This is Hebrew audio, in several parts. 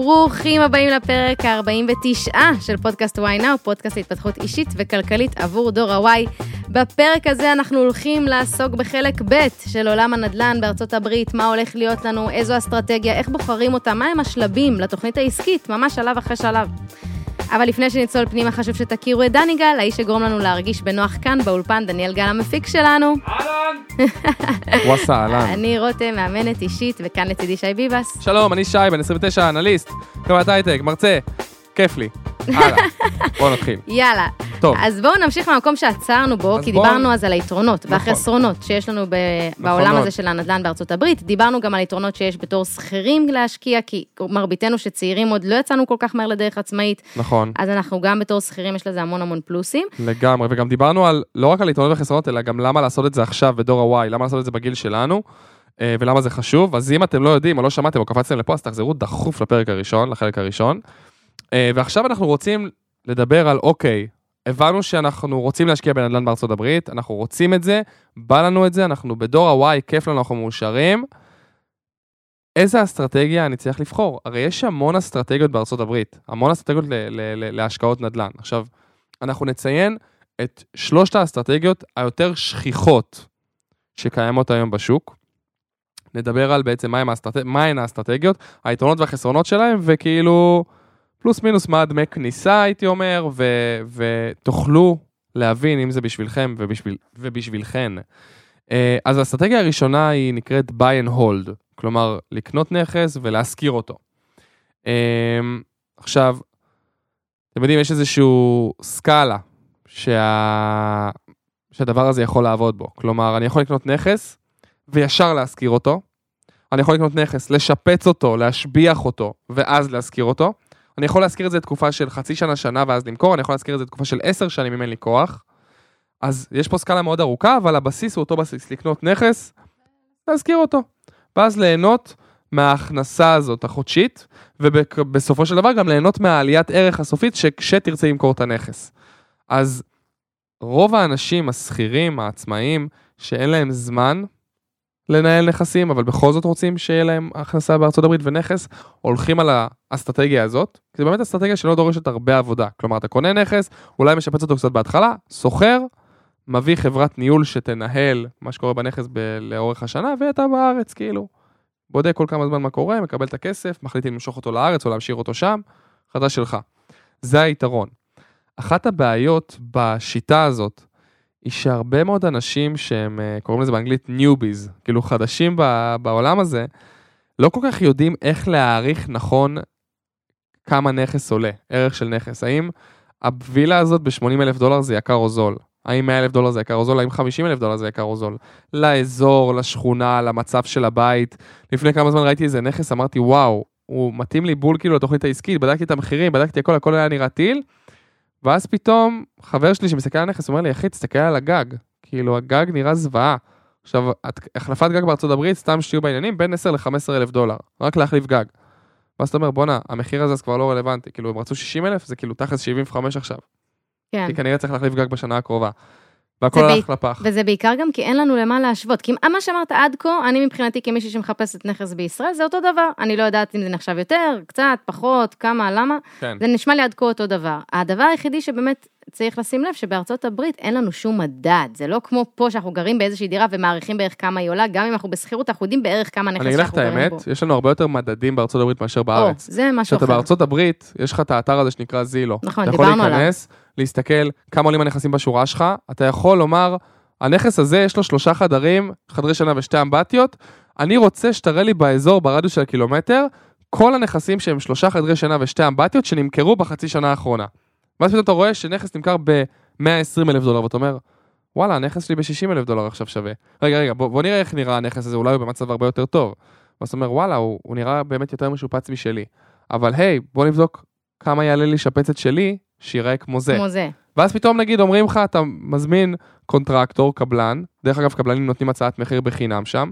ברוכים הבאים לפרק ה-49 של פודקאסט Why Now, פודקאסט להתפתחות אישית וכלכלית עבור דור ה-Y. בפרק הזה אנחנו הולכים לעסוק בחלק ב' של עולם הנדל"ן בארצות הברית, מה הולך להיות לנו, איזו אסטרטגיה, איך בוחרים אותה, מה הם השלבים לתוכנית העסקית, ממש שלב אחרי שלב. אבל לפני שניצול פנימה חשוב שתכירו את דני גל, האיש שגורם לנו להרגיש בנוח כאן באולפן, דניאל גל המפיק שלנו. אהלן! וואסה, אהלן. אני רותם, מאמנת אישית, וכאן לצידי שי ביבס. שלום, אני שי, בן 29, אנליסט, חברת הייטק, מרצה, כיף לי. הלאה, בואו נתחיל. יאללה. טוב. אז בואו נמשיך מהמקום שעצרנו בו, כי דיברנו אז על היתרונות והחסרונות שיש לנו בעולם הזה של הנדל"ן בארצות הברית. דיברנו גם על היתרונות שיש בתור שכירים להשקיע, כי מרביתנו שצעירים עוד לא יצאנו כל כך מהר לדרך עצמאית. נכון. אז אנחנו גם בתור שכירים יש לזה המון המון פלוסים. לגמרי, וגם דיברנו על, לא רק על היתרונות והחסרונות, אלא גם למה לעשות את זה עכשיו בדור ה-Y, למה לעשות את זה בגיל שלנו. ולמה זה חשוב. אז אם אתם לא יודעים או לא שמעתם או קפצתם לפה, אז תחזרו דחוף לפרק הראשון, לחלק הראשון. ועכשיו אנחנו רוצים לדבר על, אוקיי, הבנו שאנחנו רוצים להשקיע בנדל"ן בארצות הברית, אנחנו רוצים את זה, בא לנו את זה, אנחנו בדור ה-Y, כיף לנו, אנחנו מאושרים. איזה אסטרטגיה אני צריך לבחור? הרי יש המון אסטרטגיות בארצות הברית, המון אסטרטגיות להשקעות נדל"ן. עכשיו, אנחנו נציין את שלושת האסטרטגיות היותר שכיחות שקיימות היום בשוק. נדבר על בעצם מהן האסטרטגיות, היתרונות והחסרונות שלהם, וכאילו פלוס מינוס מה דמי כניסה, הייתי אומר, ותוכלו להבין אם זה בשבילכם ובשבילכן. אז האסטרטגיה הראשונה היא נקראת buy and hold, כלומר, לקנות נכס ולהשכיר אותו. עכשיו, אתם יודעים, יש איזשהו סקאלה שהדבר הזה יכול לעבוד בו. כלומר, אני יכול לקנות נכס וישר להשכיר אותו. אני יכול לקנות נכס, לשפץ אותו, להשביח אותו, ואז להשכיר אותו. אני יכול להזכיר את זה תקופה של חצי שנה, שנה, ואז למכור. אני יכול להזכיר את זה תקופה של 10 שנים, אם אין לי כוח. אז יש פה סקאלה מאוד ארוכה, אבל הבסיס הוא אותו בסיס, לקנות נכס, להזכיר אותו. ואז ליהנות מההכנסה הזאת, החודשית, ובסופו של דבר גם ליהנות מהעליית ערך הסופית, שתרצה למכור את הנכס. אז רוב האנשים, השכירים, העצמאים, שאין להם זמן לנהל נכסים, אבל בכל זאת רוצים שיהיה להם הכנסה בארצות הברית ונכס, הולכים על האסטרטגיה הזאת, כי זה באמת אסטרטגיה שלא דורשת הרבה עבודה. כלומר, אתה קונה נכס, אולי משפץ אותו קצת בהתחלה, סוחר, מביא חברת ניהול שתנהל מה שקורה בנכס לאורך השנה, ואתה בארץ, כאילו. בודק כל כמה זמן מה קורה, מקבל את הכסף, מחליט אם למשוך אותו לארץ או להמשיך אותו שם, חדש שלך. זה היתרון. אחת הבעיות בשיטה הזאת, היא שהרבה מאוד אנשים שהם קוראים לזה באנגלית newbies, כאילו חדשים בעולם הזה, לא כל כך יודעים איך להעריך נכון כמה נכס עולה, ערך של נכס. האם הווילה הזאת ב$80,000 זה יקר או זול? האם $100,000 זה יקר או זול? האם $50,000 זה יקר או זול? לאזור, לשכונה, למצב של הבית. לפני כמה זמן ראיתי איזה נכס, אמרתי וואו, הוא מתאים לי בול כאילו לתוכנית העסקית, בדקתי את המחירים, בדקתי הכל, הכל היה נראה טיל, ואז פתאום חבר שלי שמסתכל על הנכס אומר לי, אחי, תסתכל על הגג. כאילו, הגג נראה זוועה. עכשיו, החלפת גג בארצות הברית, סתם שתהיו בעניינים, בין $10,000 ל-$15,000, רק להחליף גג. ואז אתה אומר, בונה, המחיר הזה כבר לא רלוונטי. כאילו, הם רצו 60,000, זה כאילו תחס 75 עכשיו. כן. כי כנראה צריך להחליף גג בשנה הקרובה. והכל הלך לפח. וזה בעיקר גם כי אין לנו למה להשוות. כי מה שאמרת עד כה, אני מבחינתי כמישהי שמחפשת נכס בישראל, זה אותו דבר. אני לא יודעת אם זה נחשב יותר, קצת, פחות, כמה, למה. זה נשמע לי עד כה אותו דבר. הדבר היחידי שבאמת צריך לשים לב, שבארצות הברית אין לנו שום מדד. זה לא כמו פה שאנחנו גרים באיזושהי דירה ומעריכים בערך כמה היא עולה, גם אם אנחנו בשכירות, אנחנו יודעים בערך כמה נכס שאנחנו גרים בו. אני אגיד לך את האמת, יש לנו הרבה יותר מדדים בארצות הברית מאשר בארץ. זה משהו אחר. שאתה בארצות הברית, יש לך את האתר הזה שנקרא זילו. נכון, דיברנו עליו. להסתכל כמה עולים הנכסים בשורה שלך, אתה יכול לומר, הנכס הזה יש לו 3 חדרים, חדרי שינה ו2 אמבטיות, אני רוצה שתראה לי באזור, ברדיוס של הקילומטר, כל הנכסים שהם 3 חדרי שינה ו2 אמבטיות, שנמכרו בחצי שנה האחרונה. ואז פתאום אתה רואה שנכס נמכר ב$120,000, ואתה אומר, וואלה, הנכס שלי ב$60,000 עכשיו שווה. רגע, בוא נראה איך נראה הנכס הזה, אולי הוא במצב הרבה יותר טוב. ואז אתה אומר, וואלה, הוא נראה באמת יותר משופץ משלי. אבל, היי, בוא נבדוק כמה יעלה לי שפצת שלי, שיראה כמו זה. ואז פתאום נגיד, אומרים לך, אתה מזמין קונטרקטור, קבלן, דרך אגב, קבלנים נותנים הצעת מחיר בחינם שם,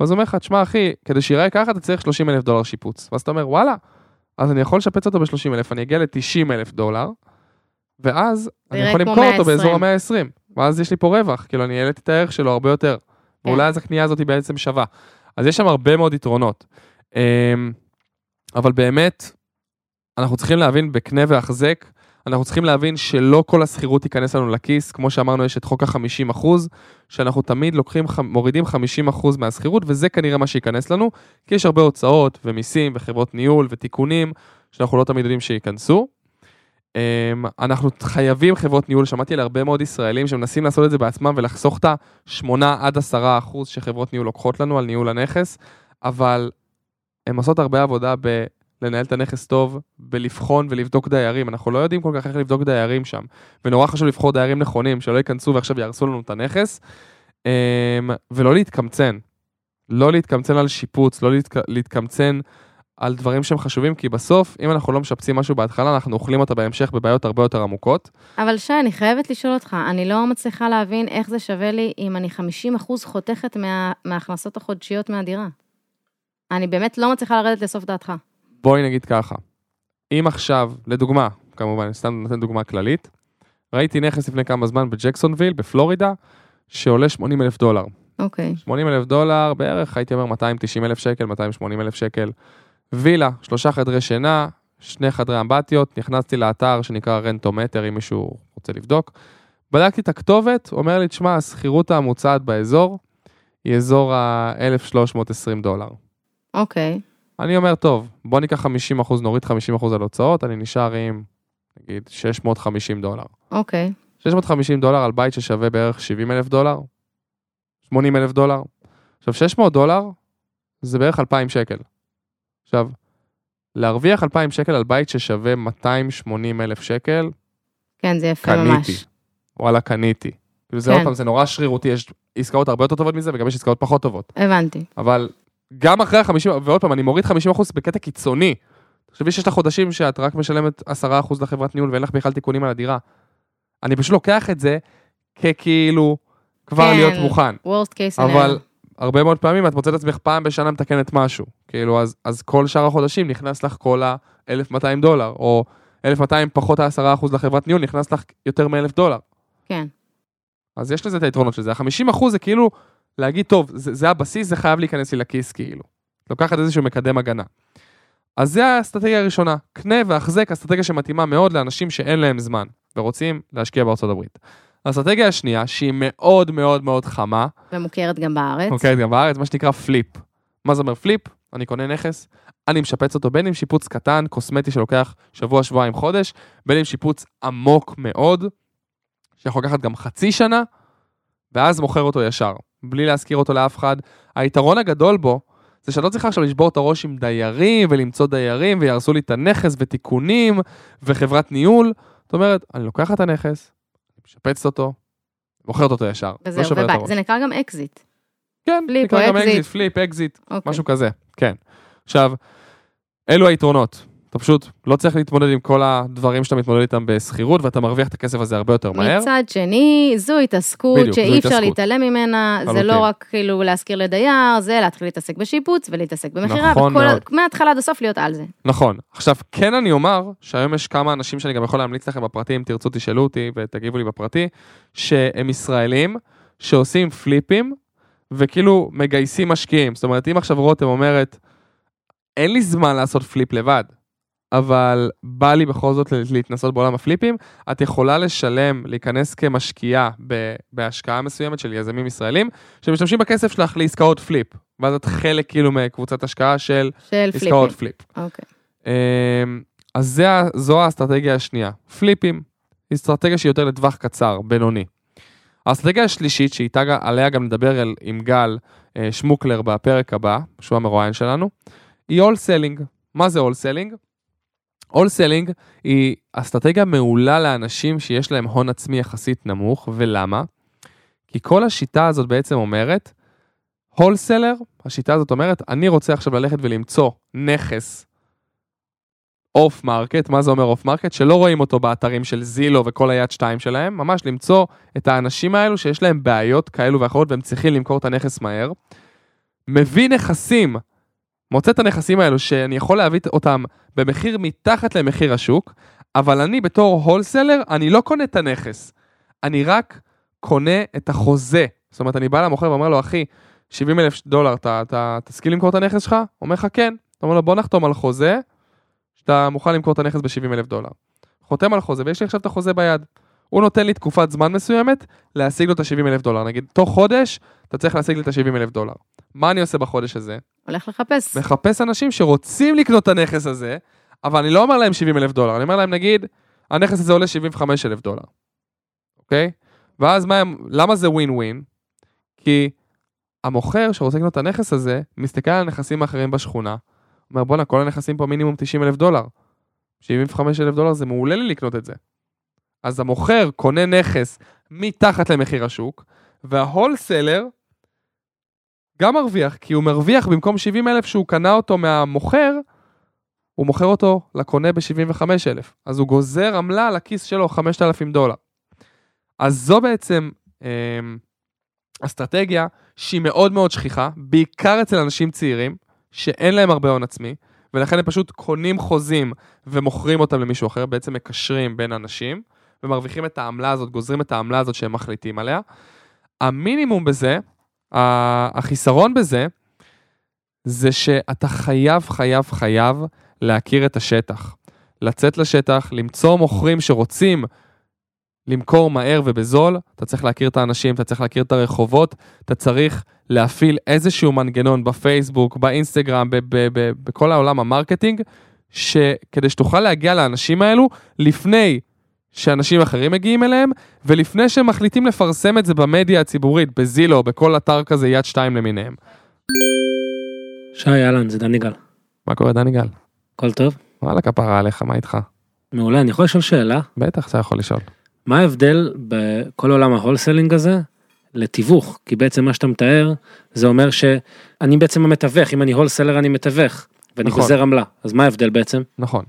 ואז אומר לך, תשמע אחי, כדי שיראה ככה, אתה צריך $30,000 שיפוץ. ואז אתה אומר, וואלה, אז אני יכול לשפץ אותו ב$30,000, אני אגיע ל$90,000, ואז אני יכול למכור אותו באזור ה-120, ואז יש לי פה רווח, כאילו אני העליתי את הערך שלו הרבה יותר, ואולי אז הקנייה הזאת היא בעצם שווה. אז יש שם הרבה מאוד יתרונות. אבל באמת, אנחנו צריכים להבין בקנה והחזק, אנחנו צריכים להבין שלא כל הסחירות תיכנס לנו לכיס, כמו שאמרנו יש את חוק ה-50%, שאנחנו תמיד לוקחים, מורידים 50% מהסחירות, וזה כנראה מה שיכנס לנו, כי יש הרבה הוצאות ומיסים וחברות ניהול ותיקונים, שאנחנו לא תמיד יודעים שיכנסו. אנחנו חייבים חברות ניהול, שמעתי על הרבה מאוד ישראלים שמנסים לעשות את זה בעצמם ולחסוך את ה-8-10% שחברות ניהול לוקחות לנו על ניהול הנכס, אבל הם עושות הרבה עבודה לנהל את הנכס טוב, בלבחון ולבדוק דיירים, אנחנו לא יודעים כל כך איך לבדוק דיירים שם, ונורא חשוב לבחור דיירים נכונים, שלא ייכנסו ועכשיו יהרסו לנו את הנכס, ולא להתקמצן, לא להתקמצן על שיפוץ, לא להתקמצן על דברים שהם חשובים, כי בסוף, אם אנחנו לא משפצים משהו בהתחלה, אנחנו אוכלים אותה בהמשך בבעיות הרבה יותר עמוקות. אבל שי, אני חייבת לשאול אותך, אני לא מצליחה להבין איך זה שווה לי, אם אני 50% חותכת מההכנסות החודשיות מהדירה. אני באמת לא מצליחה לרדת לסוף דעתך. בואי נגיד ככה, אם עכשיו, לדוגמה, כמובן, סתם נותן דוגמה כללית, ראיתי נכס לפני כמה זמן בג'קסונוויל, בפלורידה, שעולה $80,000. אוקיי. $80,000 בערך, הייתי אומר 290,000 שקל, 280,000 שקל. וילה, 3 חדרי שינה, 2 חדרי אמבטיות, נכנסתי לאתר שנקרא רנטומטר, אם מישהו רוצה לבדוק, בדקתי את הכתובת, אומר לי, תשמע, הסחירות המוצעת באזור, היא אזור $1,320. אוקיי. אני אומר, טוב, בוא ניקח 50%, נוריד 50% על הוצאות, אני נשאר עם, נגיד, $650. אוקיי. $650 על בית ששווה בערך $70,000, $80,000. עכשיו, $600, זה בערך $2,000. עכשיו, להרוויח $2,000 על בית ששווה $280,000, כן, זה יפה ממש. קניתי. וואלה, קניתי. זה עוד פעם, זה נורא שרירותי, יש עסקאות הרבה יותר טובות מזה, וגם יש עסקאות פחות טובות. הבנתי. אבל גם אחרי ה-50, ועוד פעם, אני מוריד 50% בקטע קיצוני. תחשבי שיש לך חודשים שאת רק משלמת 10% לחברת ניהול, ואין לך בכלל תיקונים על הדירה. אני פשוט לוקח את זה, ככאילו, כבר להיות מוכן. Worst case scenario. אבל הרבה מאוד פעמים, את מוצאת עצמך פעם בשנה מתקנת משהו. כאילו, אז כל שאר החודשים נכנס לך כל $1,200, או $1,200 פחות 10% לחברת ניהול, נכנס לך יותר $1,000. כן. אז יש לזה את היתרונות של זה. ה-50% זה כאילו להגיד, טוב, זה הבסיס, זה חייב להיכנס לי לכיס, כאילו. לוקחת איזשהו מקדם הגנה. אז זה האסטרטגיה הראשונה. קנה והחזק, אסטרטגיה שמתאימה מאוד לאנשים שאין להם זמן, ורוצים להשקיע בארצות הברית. האסטרטגיה השנייה, שהיא מאוד מאוד מאוד חמה. ומוכרת גם בארץ. מוכרת גם בארץ, מה שנקרא פליפ. מה זה אומר פליפ? אני קונה נכס, אני משפץ אותו, בין אם שיפוץ קטן, קוסמטי שלוקח שבוע, שבועיים, חודש, בין אם שיפוץ עמוק מאוד, שיכול לקחת גם חצי שנה, ואז מוכר אותו ישר. בלי להזכיר אותו לאף אחד. היתרון הגדול בו, זה שאני לא צריך עכשיו לשבור את הראש עם דיירים, ולמצוא דיירים, וירסו לי את הנכס, ותיקונים, וחברת ניהול. זאת אומרת, אני לוקח את הנכס, משפצת אותו, מוכרת אותו ישר. לא שווה את הראש. זה נקרא גם אקזיט. כן, פליפ או אקזיט. נקרא גם אקזיט, פליפ, אקזיט, משהו כזה. כן. עכשיו, אלו היתרונות. אתה פשוט לא צריך להתמודד עם כל הדברים שאתה מתמודד איתם בסחירות, ואתה מרוויח את הכסף הזה הרבה יותר מהר. מצד שני, זו התעסקות שאי אפשר להתעלם ממנה, זה לא רק כאילו להזכיר לדייר, זה להתחיל להתעסק בשיפוץ ולהתעסק במחירה, מההתחלה עד הסוף להיות על זה. נכון. עכשיו, כן אני אומר, שהיום יש כמה אנשים שאני גם יכול להמליץ לכם בפרטי, אם תרצו תשאלו אותי ותגיבו לי בפרטי, שהם ישראלים שעושים פליפים וכאילו מגייסים משקיעים. זאת אומרת, אם עכשיו רותם אומרת, אין לי זמן לעשות פליפ לבד. אבל בא לי בכל זאת להתנסות בעולם הפליפים, את יכולה לשלם, להיכנס כמשקיעה בהשקעה מסוימת של יזמים ישראלים, שמשתמשים בכסף שלך לעסקאות פליפ, ואז את חלק כאילו מקבוצת השקעה של עסקאות פליפ. אוקיי. אז זו האסטרטגיה השנייה. פליפים, אסטרטגיה שהיא יותר לטווח קצר, בינוני. האסטרטגיה השלישית, שעליה גם נדבר עם גל שמוקלר בפרק הבא, שהוא המרואיין שלנו, היא אול סלינג. מה זה אול סלינג? אול סלינג היא אסטרטגיה מעולה לאנשים שיש להם הון עצמי יחסית נמוך, ולמה? כי כל השיטה הזאת בעצם אומרת, הול סלר, השיטה הזאת אומרת, אני רוצה עכשיו ללכת ולמצוא נכס אוף מרקט, מה זה אומר אוף מרקט? שלא רואים אותו באתרים של זילו וכל היד 2 שלהם, ממש למצוא את האנשים האלו שיש להם בעיות כאלו ואחרות, והם צריכים למכור את הנכס מהר, מביא נכסים, מוצא את הנכסים האלו שאני יכול להביא אותם במחיר מתחת למחיר השוק, אבל אני בתור הולסלר, אני לא קונה את הנכס, אני רק קונה את החוזה. זאת אומרת, אני בא למוכר ואומר לו, אחי, $70,000, אתה תסכים למכור את הנכס שלך? אומר לך, כן. אתה אומר לו, בוא נחתום על חוזה, שאתה מוכן למכור את הנכס ב-$70,000. חותם על חוזה, ויש לי עכשיו את החוזה ביד. הוא נותן לי תקופת זמן מסוימת להשיג לו את $70,000. נגיד, תוך חודש, אתה צריך להשיג לי את $70,000. מה אני עושה בחודש הזה? הולך לחפש. מחפש אנשים שרוצים לקנות את הנכס הזה, אבל אני לא אומר להם $70,000. אני אומר להם, נגיד, הנכס הזה עולה $75,000. אוקיי? ואז למה זה win-win? כי המוכר שרוצה לקנות את הנכס הזה, מסתכל על הנכסים האחרים בשכונה, אומר, בונה, כל הנכסים פה מינימום $90,000. $75,000 זה מעולה לי לקנות את זה. אז המוכר קונה נכס מתחת למחיר השוק, וההולסלר גם מרוויח, כי הוא מרוויח במקום 70,000 שהוא קנה אותו מהמוכר, הוא מוכר אותו לקונה ב-75,000. אז הוא גוזר עמלה על הכיס שלו $5,000. אז זו בעצם אסטרטגיה שהיא מאוד מאוד שכיחה, בעיקר אצל אנשים צעירים, שאין להם הרבה הון עצמי, ולכן הם פשוט קונים חוזים ומוכרים אותם למישהו אחר, בעצם מקשרים בין אנשים, ומרוויחים את העמלה הזאת, גוזרים את העמלה הזאת שהם מחליטים עליה. המינימום בזה, החיסרון בזה, זה שאתה חייב להכיר את השטח. לצאת לשטח, למצוא מוכרים שרוצים למכור מהר ובזול, אתה צריך להכיר את האנשים, אתה צריך להכיר את הרחובות, אתה צריך להפעיל איזשהו מנגנון בפייסבוק, באינסטגרם, בכל העולם המרקטינג, כדי שתוכל להגיע לאנשים האלו, לפני שאנשים אחרים מגיעים אליהם, ולפני שהם מחליטים לפרסם את זה במדיה הציבורית, בזילו, בכל אתר כזה, יד שתיים למיניהם. שי, אלן, זה דני גל. מה קורה, דני גל? כל טוב? וואלה, כפרה עליך, מה איתך? מעולה, אני יכול לשאול שאלה? בטח, אתה יכול לשאול. מה ההבדל בכל עולם ההולסלינג הזה לתיווך? כי בעצם מה שאתה מתאר, זה אומר שאני בעצם המתווך, אם אני הולסלר אני מתווך, ואני גוזר עמלה. אז מה ההבדל בעצם? נכון.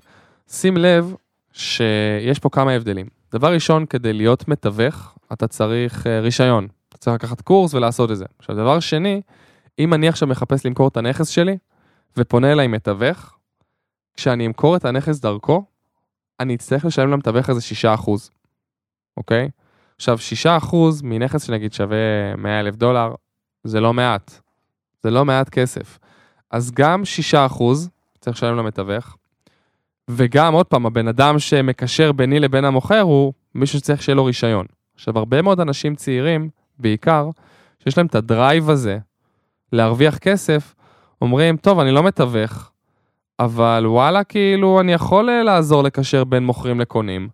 שים לב שיש פה כמה הבדלים. דבר ראשון, כדי להיות מתווך, אתה צריך רישיון. אתה צריך לקחת קורס ולעשות את זה. עכשיו, דבר שני, אם אני עכשיו מחפש למכור את הנכס שלי, ופונה אליי מתווך, כשאני אמכור את הנכס דרכו, אני אצטרך לשלם למתווך הזה 6%. אוקיי? עכשיו, 6% מנכס שנגיד שווה $100,000, זה לא מעט. זה לא מעט כסף. אז גם 6% צריך לשלם למתווך, וגם עוד פעם, הבן אדם שמקשר ביני לבין המוכר הוא מישהו שצריך שיהיה לו רישיון. עכשיו, הרבה מאוד אנשים צעירים, בעיקר, שיש להם את הדרייב הזה, להרוויח כסף, אומרים, טוב, אני לא מתווך, אבל וואלה, כאילו, אני יכול לעזור לקשר בין מוכרים לקונים.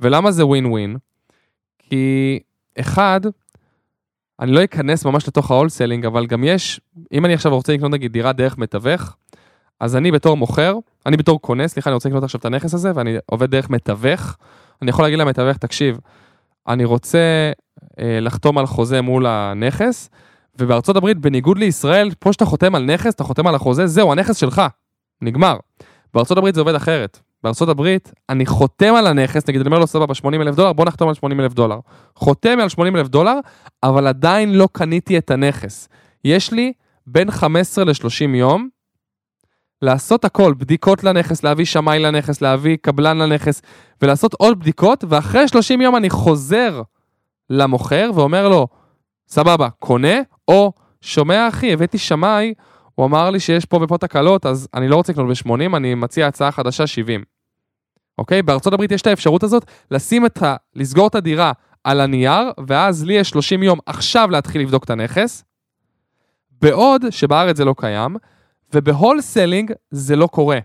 ולמה זה ווין-ווין? כי אחד, אני לא אכנס ממש לתוך ההולסלינג, אבל גם יש, אם אני עכשיו רוצה לקנות נגיד דירה דרך מתווך, אז אני בתור מוכר, אני בתור קונה, סליחה, אני רוצה לקנות עכשיו את הנכס הזה, ואני עובד דרך מתווך, אני יכול להגיד למתווך, תקשיב, אני רוצה לחתום על חוזה מול הנכס, ובארצות הברית, בניגוד לישראל, פה שאתה חותם על נכס, אתה חותם על החוזה, זהו, הנכס שלך, נגמר. בארצות הברית זה עובד אחרת. בארצות הברית, אני חותם על הנכס, נגיד, אני אומר לו, סבבה, $80,000, בוא נחתום על $80,000. חותם על $80,000, אבל עדיין לא קניתי את הנכס. יש לי בין 15 ל-30 יום, לעשות הכל, בדיקות לנכס, להביא שמאי לנכס, להביא קבלן לנכס, ולעשות עוד בדיקות, ואחרי 30 יום אני חוזר למוכר, ואומר לו, סבבה, קונה, או שומע אחי, הבאתי שמאי, הוא אמר לי שיש פה ופה תקלות, אז אני לא רוצה לקנות ב-80, אני מציע הצעה חדשה 70. אוקיי? בארצות הברית יש את האפשרות הזאת, לסגור את הדירה על הנייר, ואז לי יש 30 יום עכשיו להתחיל לבדוק את הנכס, בעוד שבארץ זה לא קיים, ובהולסלינג זה לא קורה.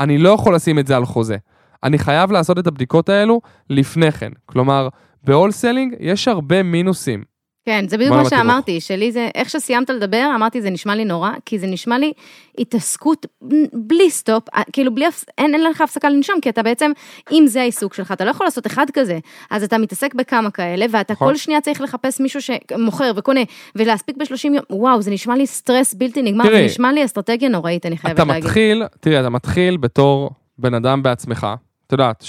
אני לא יכול לשים את זה על חוזה. אני חייב לעשות את הבדיקות האלו לפני כן. כלומר, בהולסלינג יש הרבה מינוסים. כן, זה בדיוק מה שאמרתי, שלי זה, איך שסיימת לדבר, אמרתי, זה נשמע לי נורא, כי זה נשמע לי התעסקות בלי סטופ, כאילו בלי, אין לך הפסקה לנשום, כי אתה בעצם, אם זה העיסוק שלך, אתה לא יכול לעשות אחד כזה, אז אתה מתעסק בכמה כאלה, ואתה כל שנייה צריך לחפש מישהו שמוכר וקונה, ולהספיק ב-30 יום, וואו, זה נשמע לי סטרס בלתי נגמר, זה נשמע לי אסטרטגיה נוראית, אני חייבת להגיד. אתה מתחיל בתור בן אדם בעצמך, אתה יודעת,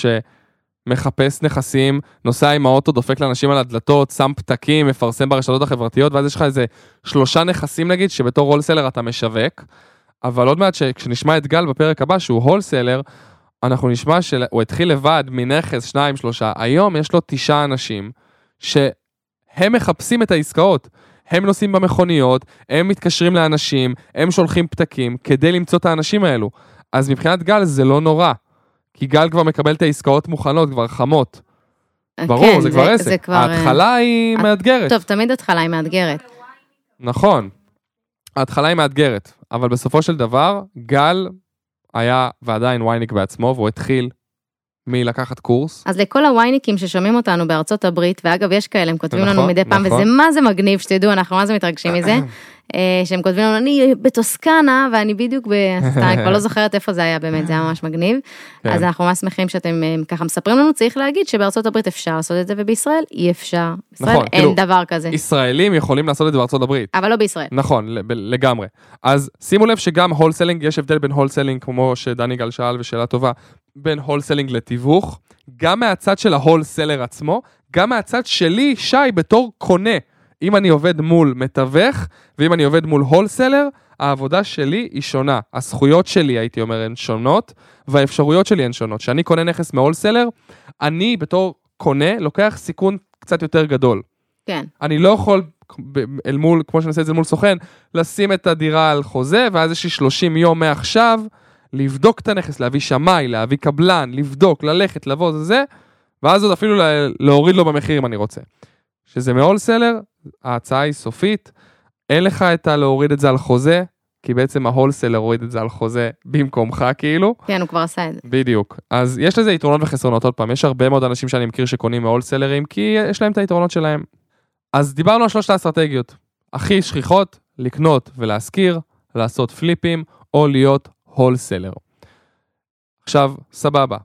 מחפש נכסים, נוסע עם האוטו, דופק לאנשים על הדלתות, שם פתקים, מפרסם ברשתות החברתיות, ואז יש לך איזה 3 נכסים, נגיד, שבתור הולסלר אתה משווק, אבל עוד מעט שכשנשמע את גל בפרק הבא, שהוא הולסלר, אנחנו נשמע שהוא התחיל לבד מנכס 2-3, היום יש לו 9 אנשים, שהם מחפשים את העסקאות, הם נוסעים במכוניות, הם מתקשרים לאנשים, הם שולחים פתקים, כדי למצוא את האנשים האלו, אז מבחינת גל זה לא נורא, כי גל כבר מקבל את העסקאות מוכנות, כבר חמות. ברור, זה כבר עסק. ההתחלה היא מאתגרת. טוב, תמיד ההתחלה היא מאתגרת. נכון. ההתחלה היא מאתגרת, אבל בסופו של דבר, גל היה ועדיין ווייניק בעצמו, והוא התחיל מלקחת קורס. אז לכל הווייניקים ששומעים אותנו בארצות הברית, ואגב יש כאלה, הם כותבים לנו מדי פעם, וזה מה זה מגניב, שתדעו, אנחנו מה זה מתרגשים מזה, שהם כותבים לנו, אני בטוסקנה, ואני בדיוק בסטנק, אבל לא זוכרת איפה זה היה באמת, זה היה ממש מגניב. אז אנחנו ממש שמחים שאתם ככה מספרים לנו, צריך להגיד שבארצות הברית אפשר לעשות את זה, ובישראל אי אפשר. בישראל אין דבר כזה. ישראלים יכולים לעשות את זה בארצות הברית. אבל לא בישראל. נכון, לגמרי. אז שימו לב שגם הולסלינג, יש הבדל בין הולסלינג, כמו שדני גל שאל, ושאלה טובה, בין הולסלינג לתיווך, גם מהצד של ההולסלר עצמו, גם מהצד שלי, שי, בתור קונה. אם אני עובד מול מתווך, ואם אני עובד מול הולסלר, העבודה שלי היא שונה. הזכויות שלי, הייתי אומר, הן שונות, והאפשרויות שלי הן שונות. כשאני קונה נכס מהולסלר, אני בתור קונה, לוקח סיכון קצת יותר גדול. כן. אני לא יכול, אל מול, כמו שאני עושה את זה מול סוכן, לשים את הדירה על חוזה, ואז יש לי 30 יום מעכשיו, לבדוק את הנכס, להביא שמאי, להביא קבלן, לבדוק, ללכת, לבוא, זה, ואז עוד אפילו להוריד לו במחיר אם אני רוצה. שזה מהולסלר, ההצעה היא סופית, אין לך הייתה להוריד את זה על חוזה, כי בעצם ההולסלר הוריד את זה על חוזה במקומך כאילו. כן, הוא כבר עשה את זה. בדיוק. אז יש לזה יתרונות וחסרונות עוד פעם, יש הרבה מאוד אנשים שאני מכיר שקונים מהולסלרים, כי יש להם את היתרונות שלהם. אז דיברנו על 3 אסטרטגיות, הכי שכיחות, לקנות ולהשכיר, לעשות פליפים, או להיות הולסלר. עכשיו, סבבה.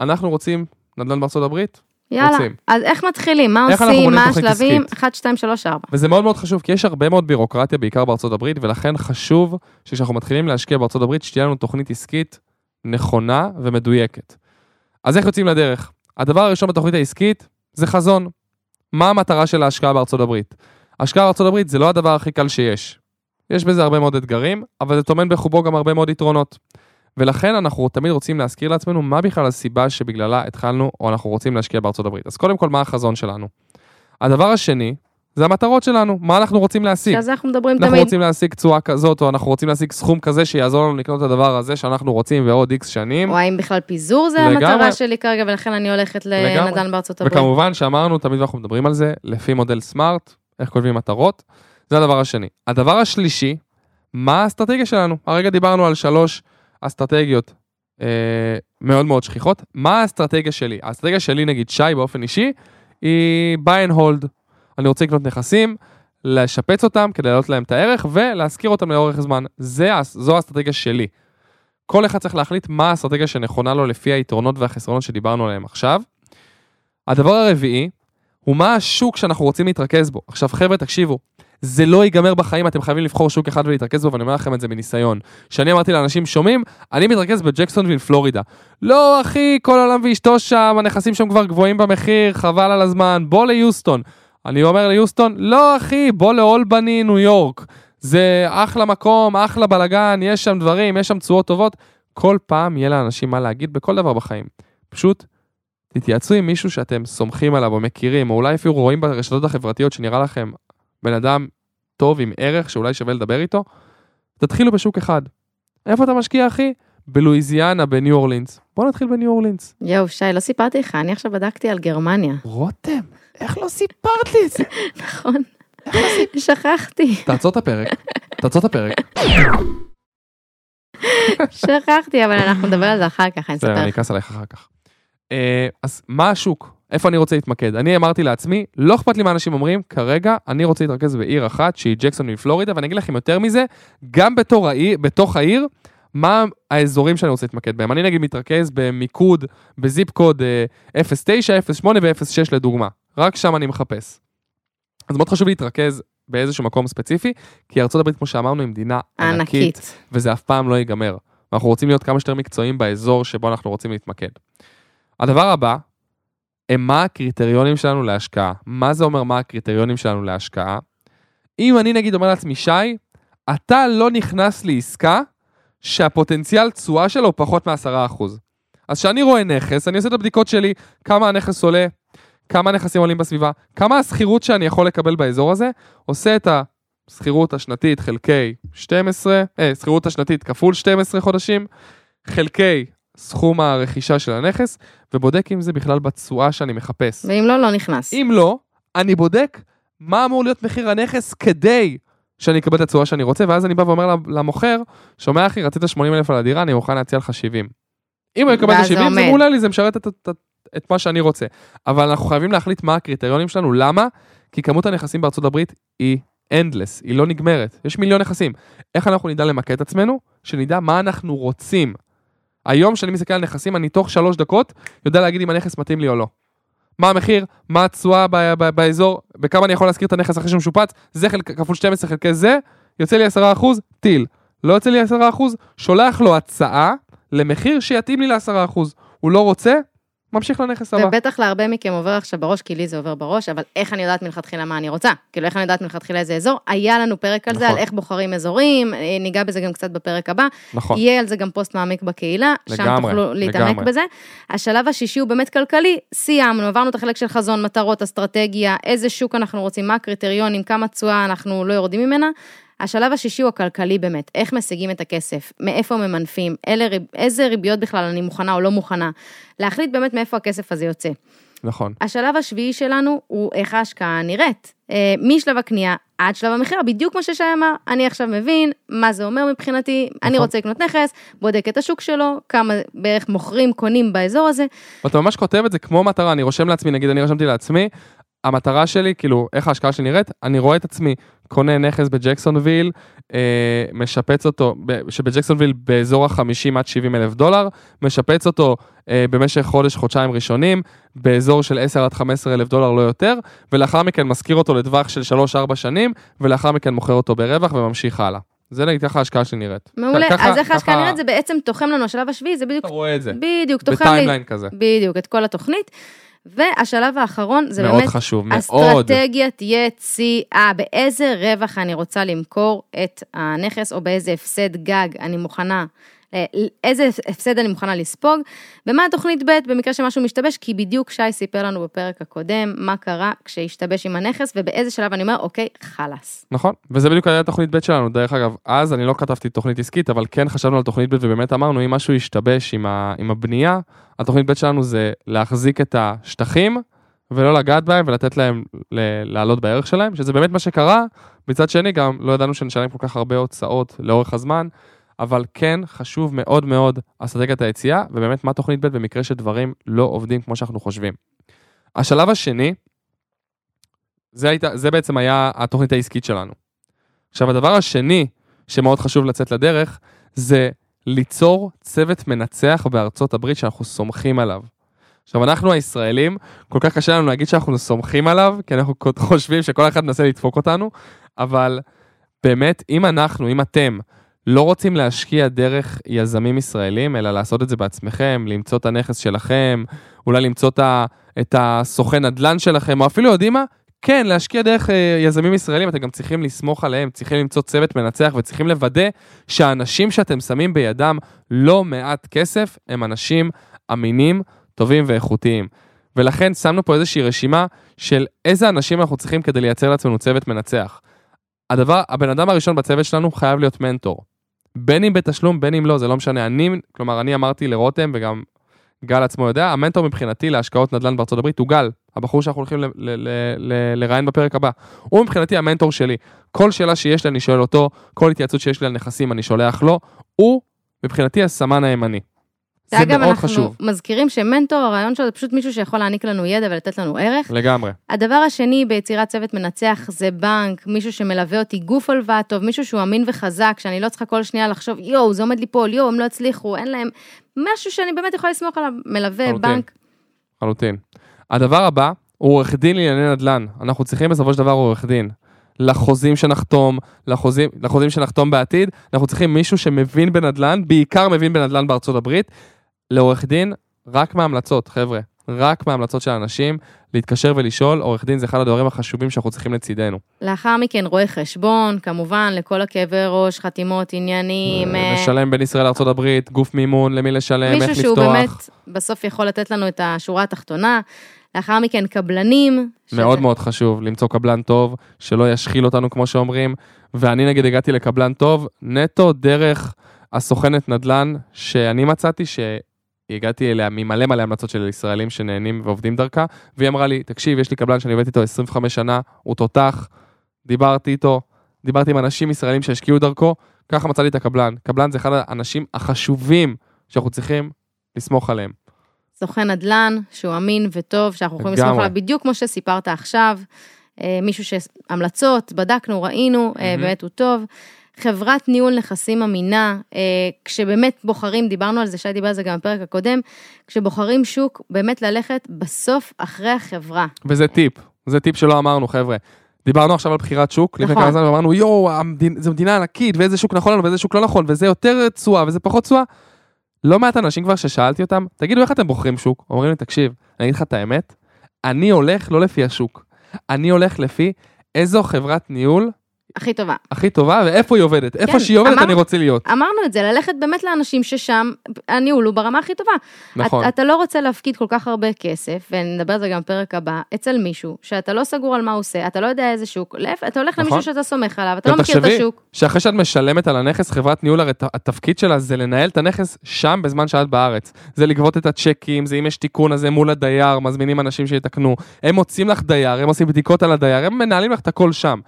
אנחנו רוצים נדל"ן בארצות הברית? יאללה, רוצים. אז איך מתחילים? מה איך עושים? מה השלבים? 1, 2, 3, 4. וזה מאוד מאוד חשוב, כי יש הרבה מאוד בירוקרטיה, בעיקר בארצות הברית, ולכן חשוב שכשאנחנו מתחילים להשקיע בארצות הברית, שתהיה לנו תוכנית עסקית נכונה ומדויקת. אז איך יוצאים לדרך? הדבר הראשון בתוכנית העסקית זה חזון. מה המטרה של ההשקעה בארצות הברית? ההשקעה בארצות הברית זה לא הדבר הכי קל שיש. יש בזה הרבה מאוד אתגרים, אבל זה תומן בחובו גם הרבה מאוד יתרונות. ולכן אנחנו תמיד רוצים להזכיר לעצמנו מה בכלל הסיבה שבגללה התחלנו או אנחנו רוצים להשקיע בארצות הברית. אז קודם כל, מה החזון שלנו? הדבר השני, זה המטרות שלנו. מה אנחנו רוצים להשיג? אז אנחנו מדברים תמיד. אנחנו רוצים להשיג תשואה כזאת, או אנחנו רוצים להשיג סכום כזה שיעזור לנו לקנות את הדבר הזה שאנחנו רוצים ועוד X שנים. או האם בכלל פיזור זה המטרה שלי כרגע, ולכן אני הולכת לנדל"ן בארצות הברית. וכמובן שאמרנו, תמיד אנחנו מדברים על זה, לפי מודל סמארט, איך כותבים מטרות. זה הדבר השני. הדבר השלישי, מה האסטרטגיה שלנו? הרגע דיברנו על 3 אסטרטגיות מאוד מאוד שכיחות. מה האסטרטגיה שלי? האסטרטגיה שלי, נגיד שי באופן אישי, היא buy and hold. אני רוצה לקנות נכסים, לשפץ אותם כדי להעלות להם את הערך, ולהזכיר אותם לאורך זמן. זו האסטרטגיה שלי. כל אחד צריך להחליט מה האסטרטגיה שנכונה לו לפי היתרונות והחסרונות שדיברנו עליהם עכשיו. הדבר הרביעי, הוא מה השוק שאנחנו רוצים להתרכז בו. עכשיו חבר'ה, תקשיבו. זה לא ייגמר בחיים, אתם חייבים לבחור שוק אחד ולהתרכז בו, ואני אומר לכם את זה מניסיון. שאני אמרתי לאנשים שומעים, אני מתרכז בג'קסונוויל, פלורידה. לא, אחי, כל העולם ואשתו שם, הנכסים שם כבר גבוהים במחיר, חבל על הזמן, בוא ליוסטון. אני אומר ליוסטון, לא, אחי, בוא לאולבני, ניו יורק. זה אחלה מקום, אחלה בלגן, יש שם דברים, יש שם תשואות טובות. כל פעם יהיה לאנשים מה להגיד בכל דבר בחיים. פשוט תתייעצו עם מישהו שאתם סומכים עליו או מכירים, או אולי אפילו רואים ברשתות החברתיות שנראה לכם בן אדם טוב עם ערך שאולי שווה לדבר איתו, תתחילו בשוק אחד. איפה אתה משקיע, אחי? בלואיזיאנה, בניו אורלינס. בוא נתחיל בניו אורלינס. יאו, שי, לא סיפרתי לך, אני עכשיו בדקתי על גרמניה. רותם, איך לא סיפרת לי את זה? נכון, שכחתי. תעצור את הפרק. שכחתי, אבל אנחנו נדבר על זה אחר כך, אני אספר. אני אכנס עליך אחר כך. אז מה השוק? איפה אני רוצה להתמקד? אני אמרתי לעצמי, לא אכפת לי מה אנשים אומרים, כרגע אני רוצה להתרכז בעיר אחת, שהיא ג'קסונוויל, פלורידה, ואני אגיד לכם יותר מזה, גם בתוך העיר, מה האזורים שאני רוצה להתמקד בהם. אני נגיד מתרכז במיקוד, בזיפ קוד 09, 08 ו-06 לדוגמה. רק שם אני מחפש. אז מאוד חשוב להתרכז באיזשהו מקום ספציפי, כי ארצות הברית, כמו שאמרנו, היא מדינה ענקית, וזה אף פעם לא ייגמר. אנחנו רוצים להיות כמה שיותר מקצועיים באזור שבו אנחנו רוצים להתמקד. הדבר הבא, מה הקריטריונים שלנו להשקעה? מה זה אומר מה הקריטריונים שלנו להשקעה? אם אני נגיד אומר לעצמי, שי, אתה לא נכנס לעסקה שהפוטנציאל תשואה שלו הוא פחות מ10%. אז כשאני רואה נכס, אני עושה את הבדיקות שלי, כמה הנכס עולה, כמה הנכסים עולים בסביבה, כמה הסחירות שאני יכול לקבל באזור הזה, עושה את הסחירות השנתית חלקי 12, סחירות השנתית כפול 12 חודשים, חלקי סכום הרכישה של הנכס, ובודק אם זה בכלל בתשואה שאני מחפש. ואם לא, לא נכנס. אם לא, אני בודק מה אמור להיות מחיר הנכס כדי שאני אקבל את התשואה שאני רוצה, ואז אני בא ואומר למוכר, שומע אחי, רצית 80,000 על הדירה, אני מוכן להציע לך 70. אם הוא יקבל את 70, זה מעולה לי, זה משרת את מה שאני רוצה. אבל אנחנו חייבים להחליט מה הקריטריונים שלנו, למה? כי כמות הנכסים בארצות הברית היא endless, היא לא נגמרת. יש מיליון נכסים. איך אנחנו נדע למקד עצמנו? שנדע מה אנחנו רוצים. היום שאני מסתכל על נכסים, אני תוך 3 דקות יודע להגיד אם הנכס מתאים לי או לא. מה המחיר, מה התשואה באזור, בכמה אני יכול להזכיר את הנכס אחרי שמשופץ, זה כפול 12 חלקי זה, יוצא לי 10%, טיל. לא יוצא לי 10%, שולח לו הצעה למחיר שיתאים לי ל10%. הוא לא רוצה, ממשיך לנכס הבא. ובטח להרבה מכם עובר עכשיו בראש, כי לי זה עובר בראש, אבל איך אני יודעת מלכתחילה מה אני רוצה? כאילו איך אני יודעת מלכתחילה איזה אזור? היה לנו פרק על זה, על איך בוחרים אזורים, ניגע בזה גם קצת בפרק הבא. יהיה על זה גם פוסט מעמיק בקהילה, שם תוכלו להתעמק בזה. השלב השישי הוא באמת כלכלי, סיימנו, עברנו את החלק של חזון, מטרות, אסטרטגיה, איזה שוק אנחנו רוצים, מה הקריטריונים, כמה תשואה אנחנו לא יורדים ממנה. השלב השישי הוא הכלכלי באמת, איך משיגים את הכסף, מאיפה ממנפים, איזה ריביות בכלל אני מוכנה או לא מוכנה, להחליט באמת מאיפה הכסף הזה יוצא. נכון. השלב השביעי שלנו הוא איך ההשקעה נראית, משלב הקנייה עד שלב המחיר, בדיוק כמו ששי אמר, אני עכשיו מבין מה זה אומר מבחינתי, נכון. אני רוצה לקנות נכס, בודק את השוק שלו, כמה בערך מוכרים, קונים באזור הזה. ואתה ממש כותב את זה כמו מטרה, אני רושם לעצמי, נגיד אני רשמתי לעצמי, המטרה שלי, כאילו, איך ההשקעה שלי נראית, אני רואה את עצמי, קונה נכס בג'קסונוויל, משפץ אותו, שבג'קסונוויל באזור ה-50 עד 70 אלף דולר, משפץ אותו במשך חודש, חודשיים ראשונים, באזור של 10 עד 15 אלף דולר לא יותר, ולאחר מכן מזכיר אותו לטווח של 3-4 שנים, ולאחר מכן מוכר אותו ברווח וממשיך הלאה. זה נגיד ככה ההשקעה שלי נראית. מעולה, אז איך ההשקעה נראית זה בעצם תוחם לנו, השלב השביעי, זה בדיוק, אתה רואה את זה, בטיימליין כזה. בדיוק, את כל התוכנית. והשלב האחרון זה באמת חשוב, אסטרטגיית יציאה, באיזה רווח אני רוצה למכור את הנכס, או באיזה הפסד גג אני מוכנה, איזה הפסד אני מוכנה לספוג, ומה התוכנית ב' במקרה שמשהו משתבש, כי בדיוק שי סיפר לנו בפרק הקודם, מה קרה כשהשתבש עם הנכס, ובאיזה שלב אני אומר, אוקיי, חלס. נכון, וזה בדיוק היה תוכנית ב' שלנו, דרך אגב, אז אני לא כתבתי תוכנית עסקית, אבל כן חשבנו על תוכנית ב' ובאמת אמרנו, אם משהו ישתבש עם הבנייה, התוכנית ב' שלנו זה להחזיק את השטחים, ולא לגעת בהם, ולתת להם לעלות בערך שלהם, שזה באמת מה שקרה, מצד שני גם לא ידענו שנשלם כל כך הרבה הוצאות לאורך הזמן, אבל כן חשוב מאוד מאוד אסטרטגיית היציאה, ובאמת מה תוכנית ב' במקרה שדברים לא עובדים כמו שאנחנו חושבים. השלב השני, זה בעצם היה התוכנית העסקית שלנו. עכשיו הדבר השני שמאוד חשוב לצאת לדרך, זה ליצור צוות מנצח בארצות הברית שאנחנו סומכים עליו. עכשיו אנחנו הישראלים, כל כך קשה לנו להגיד שאנחנו סומכים עליו, כי אנחנו חושבים שכל אחד מנסה לדפוק אותנו, אבל באמת אם אתם, לא רוצים להשקיע דרך יזמים ישראלים, אלא לעשות את זה בעצמכם, למצוא את הנכס שלכם, אולי למצוא את הסוכן נדל"ן שלכם, או אפילו יודעים מה? כן, להשקיע דרך יזמים ישראלים, אתם גם צריכים לסמוך עליהם, צריכים למצוא צוות מנצח, וצריכים לוודא שהאנשים שאתם שמים בידם לא מעט כסף, הם אנשים אמינים, טובים ואיכותיים. ולכן שמנו פה איזושהי רשימה של איזה אנשים אנחנו צריכים כדי לייצר לעצמנו צוות מנצח. הבן אדם הראשון בצוות שלנו חייב להיות מנטור. בין אם בתשלום, בין אם לא, זה לא משנה. כלומר, אני אמרתי לרותם, וגם גל עצמו יודע, המנטור מבחינתי להשקעות נדל"ן בארצות הברית הוא גל, הבחור שאנחנו הולכים לראיין בפרק הבא. הוא מבחינתי המנטור שלי. כל שאלה שיש לי אני שואל אותו, כל התייעצות שיש לי על נכסים אני שולח לו, הוא מבחינתי הסמן הימני. זה מאוד חשוב. אנחנו מזכירים שמנטור, הרעיון שלו, זה פשוט מישהו שיכול להעניק לנו ידע ולתת לנו ערך. לגמרי. הדבר השני ביצירת צוות מנצח זה בנק, מישהו שמלווה אותי גוף הלוואה טוב, מישהו שהוא אמין וחזק, שאני לא צריכה כל שנייה לחשוב, יואו, זה עומד לי פה, יואו, הם לא הצליחו, אין להם, משהו שאני באמת יכולה לסמוך עליו, מלווה, בנק. חלוטין. הדבר הבא, הוא עורך דין לענייני נדל"ן. אנחנו צריכים בסופו של דבר עורך דין. לחוזים שנחתום, לחוזים שנחתום בעתיד, אנחנו צריכים מישהו שמבין בנדל"ן, בעיקר מבין בנדל"ן בארצות הברית. לעורך דין, רק מהמלצות, חבר'ה, רק מהמלצות של אנשים, להתקשר ולשאול, עורך דין זה אחד הדברים החשובים שאנחנו צריכים לצידנו. לאחר מכן, רואה חשבון, כמובן, לכל הכאבי ראש, חתימות, עניינים. לשלם בין ישראל לארצות הברית, גוף מימון, למי לשלם, איך לפתוח. מישהו שהוא באמת בסוף יכול לתת לנו את השורה התחתונה. לאחר מכן, קבלנים. מאוד מאוד חשוב, למצוא קבלן טוב, שלא ישחיל אותנו כמו שאומרים, ואני נגיד הגעתי לקבלן טוב, נטו דרך הסוכנת נדל"ן שאני מצאתי, שהגעתי אליה ממלא מלא המלצות של ישראלים שנהנים ועובדים דרכה, והיא אמרה לי, תקשיב, יש לי קבלן שאני עובד איתו 25 שנה, הוא תותח, דיברתי איתו, דיברתי עם אנשים ישראלים שהשקיעו דרכו, ככה מצא לי את הקבלן. קבלן זה אחד האנשים החשובים שאנחנו צריכים לסמוך עליהם. סוכן נדל"ן, שהוא אמין וטוב, שאנחנו יכולים לסמוך עליו, בדיוק כמו שסיפרת עכשיו, מישהו שהמלצות, בדקנו, ראינו, באמת הוא טוב. חברת ניהול נכסים אמינה, כשבאמת בוחרים, דיברנו על זה, שי דיבר על זה גם בפרק הקודם, כשבוחרים שוק, באמת ללכת בסוף אחרי החברה. וזה טיפ, זה טיפ שלא אמרנו, חבר'ה. דיברנו עכשיו על בחירת שוק, לפני כמה זמן, ואמרנו, יואו, זו מדינה ענקית, ואיזה שוק נכון לנו, ואיזה שוק לא נכון, וזה יותר צועה, וזה פחות צועה. לא מעט אנשים כבר ששאלתי אותם, תגידו, איך אתם בוחרים שוק? אומרים לי, תקשיב, אני אגיד לך את האמת, אני הולך לא לפי השוק. אני הולך לפי איזו חברת ניהול הכי טובה. הכי טובה, ואיפה היא עובדת? איפה שהיא עובדת אני רוצה להיות. אמרנו את זה, ללכת באמת לאנשים ששם הניהול הוא ברמה הכי טובה. נכון. אתה לא רוצה להפקיד כל כך הרבה כסף, ונדבר על זה גם בפרק הבא, אצל מישהו, שאתה לא סגור על מה הוא עושה, אתה לא יודע איזה שוק, אתה הולך למישהו שאתה סומך עליו, אתה לא מכיר את השוק. שאחרי שאת משלמת על הנכס, חברת ניהול, התפקיד שלה זה לנהל את הנכס שם בזמן שאת בארץ. זה לגבות את הצ'קים, זה אם יש תיקון, אז הם מול הדייר, מזמינים אנשים שיתקנו. הם מוצאים לך דייר, הם עושים בדיקות על הדייר, הם מנהלים לך את הכל שם.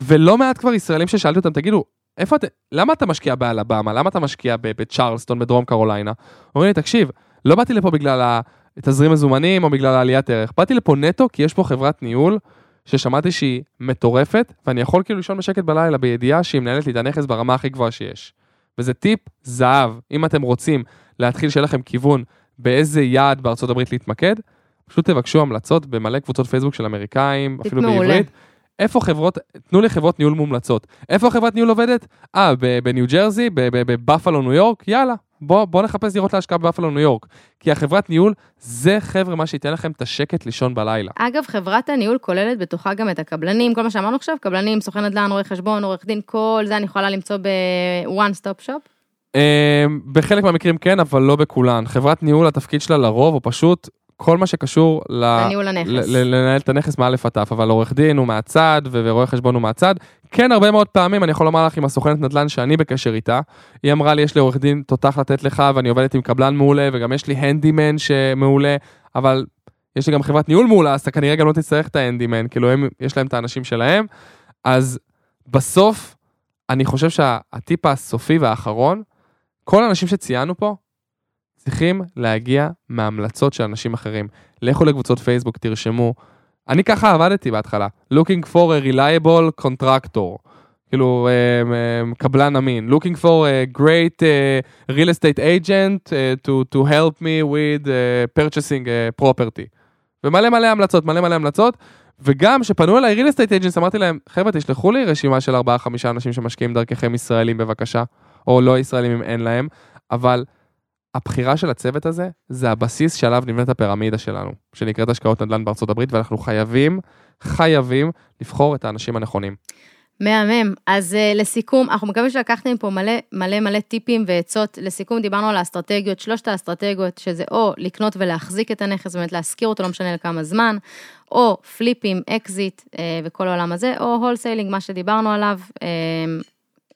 ולא מעט כבר ישראלים ששאלתי אותם, תגידו, איפה אתם, למה אתה משקיע באלבמה? למה אתה משקיע בצ'רלסטון, בדרום קרוליינה? אומרים לי, תקשיב, לא באתי לפה בגלל תזרים מזומנים או בגלל העליית ערך. באתי לפה נטו, כי יש פה חברת ניהול ששמעתי שהיא מטורפת, ואני יכול כאילו לישון בשקט בלילה בידיעה שהיא מנהלת לי את הנכס ברמה הכי גבוהה שיש. וזה טיפ זהב. אם אתם רוצים להתחיל שיהיה לכם כיוון באיזה יעד בארצות הברית להתמקד, פשוט תבקשו המלצות במלא קבוצות פייסבוק של אמריקאים, אפילו בעברית. איפה חברות, תנו לי חברות ניהול מומלצות. איפה חברת ניהול עובדת? בניו ג'רזי, בבאפלו ניו יורק, יאללה, בוא נחפש דירות להשקעה בבאפלו ניו יורק. כי החברת ניהול, זה חבר'ה מה שייתן לכם את השקט לישון בלילה. אגב, חברת הניהול כוללת בתוכה גם את הקבלנים, כל מה שאמרנו עכשיו, קבלנים, סוכן נדל"ן, רואה חשבון, עורך דין, כל זה אני יכולה למצוא ב-one stop shop. בחלק מהמקרים כן, אבל לא בכולן. חברת ניהול, התפקיד שלה לרוב, הוא פשוט כל מה שקשור לנהל את הנכס מאלף עד תף, אבל עורך דין הוא מהצד, ורואה חשבון הוא מהצד. כן, הרבה מאוד פעמים, אני יכול לומר לך עם הסוכנת נדל"ן שאני בקשר איתה, היא אמרה לי, יש לי עורך דין תותח לתת לך, ואני עובדת עם קבלן מעולה, וגם יש לי הנדימן שמעולה, אבל יש לי גם חברת ניהול מעולה, אז אתה כנראה גם לא תצטרך את ההנדימן, כאילו יש להם את האנשים שלהם. אז בסוף, אני חושב שהטיפ הסופי והאחרון, כל האנשים שציינו פה, צריכים להגיע מהמלצות של אנשים אחרים. לכו לקבוצות פייסבוק, תרשמו. אני ככה עבדתי בהתחלה. Looking for a reliable contractor. כאילו, קבלן אמין. Looking for a great real estate agent to help me with purchasing a property. ומלא מלא המלצות, מלא מלא המלצות. וגם שפנו אליי real estate agents, אמרתי להם, חבר'ה, תשלחו לי רשימה של 4-5 אנשים שמשקיעים דרככם ישראלים בבקשה, או לא ישראלים אם אין להם, אבל הבחירה של הצוות הזה, זה הבסיס שעליו נבנית הפירמידה שלנו, שנקראת השקעות נדל"ן בארצות הברית, ואנחנו חייבים לבחור את האנשים הנכונים. מהמם. אז לסיכום, אנחנו מקווים שלקחתם פה מלא מלא מלא טיפים ועצות. לסיכום, דיברנו על האסטרטגיות, 3 האסטרטגיות, שזה או לקנות ולהחזיק את הנכס, באמת להשכיר אותו, לא משנה לכמה זמן, או פליפים, אקזיט וכל העולם הזה, או הולסיילינג, מה שדיברנו עליו,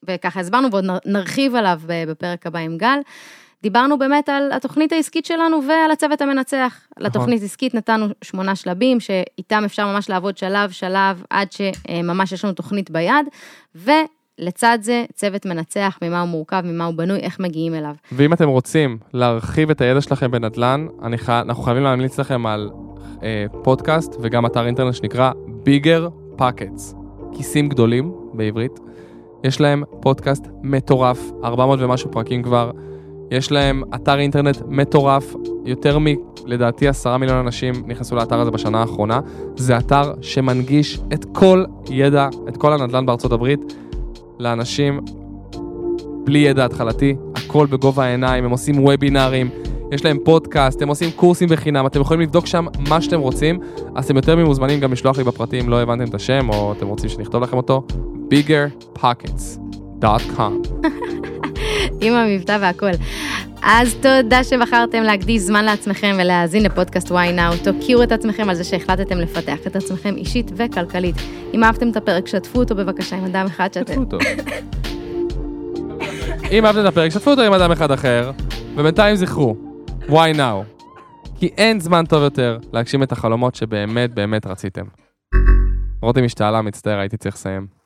וככה הסברנו, ועוד נרחיב עליו בפרק הבא עם גל. דיברנו באמת על התוכנית העסקית שלנו ועל הצוות המנצח. לתוכנית עסקית נתנו 8 שלבים, שאיתם אפשר ממש לעבוד שלב, עד שממש יש לנו תוכנית ביד, ולצד זה צוות מנצח, ממה הוא מורכב, ממה הוא בנוי, איך מגיעים אליו. ואם אתם רוצים להרחיב את הידע שלכם בנדלן, אנחנו חייבים להמליץ לכם על פודקאסט וגם אתר אינטרנט שנקרא BiggerPockets, כיסים גדולים בעברית. יש להם פודקאסט מטורף, 400 ומשהו פרקים כבר, יש להם אתר אינטרנט מטורף, יותר לדעתי 10 מיליון אנשים נכנסו לאתר הזה בשנה האחרונה. זה אתר שמנגיש את כל ידע, את כל הנדל"ן בארצות הברית, לאנשים בלי ידע התחלתי, הכל בגובה העיניים, הם עושים וובינרים, יש להם פודקאסט, הם עושים קורסים בחינם, אתם יכולים לבדוק שם מה שאתם רוצים, אז אתם יותר ממוזמנים גם לשלוח לי בפרטים, לא הבנתם את השם, או אתם רוצים שנכתוב לכם אותו, biggerpockets.com. עם המבטא והכל. אז תודה שבחרתם להקדיש זמן לעצמכם ולהאזין לפודקאסט Why Now. תוקירו את עצמכם על זה שהחלטתם לפתח את עצמכם אישית וכלכלית. אם אהבתם את הפרק, שתפו אותו בבקשה עם אדם אחד שאתם... שתפו אותו. אם אהבתם את הפרק, שתפו אותו עם אדם אחד אחר, ובינתיים זכרו, why now? כי אין זמן טוב יותר להגשים את החלומות שבאמת רציתם. רותי משתעלה, מצטער, הייתי צריך לסיים.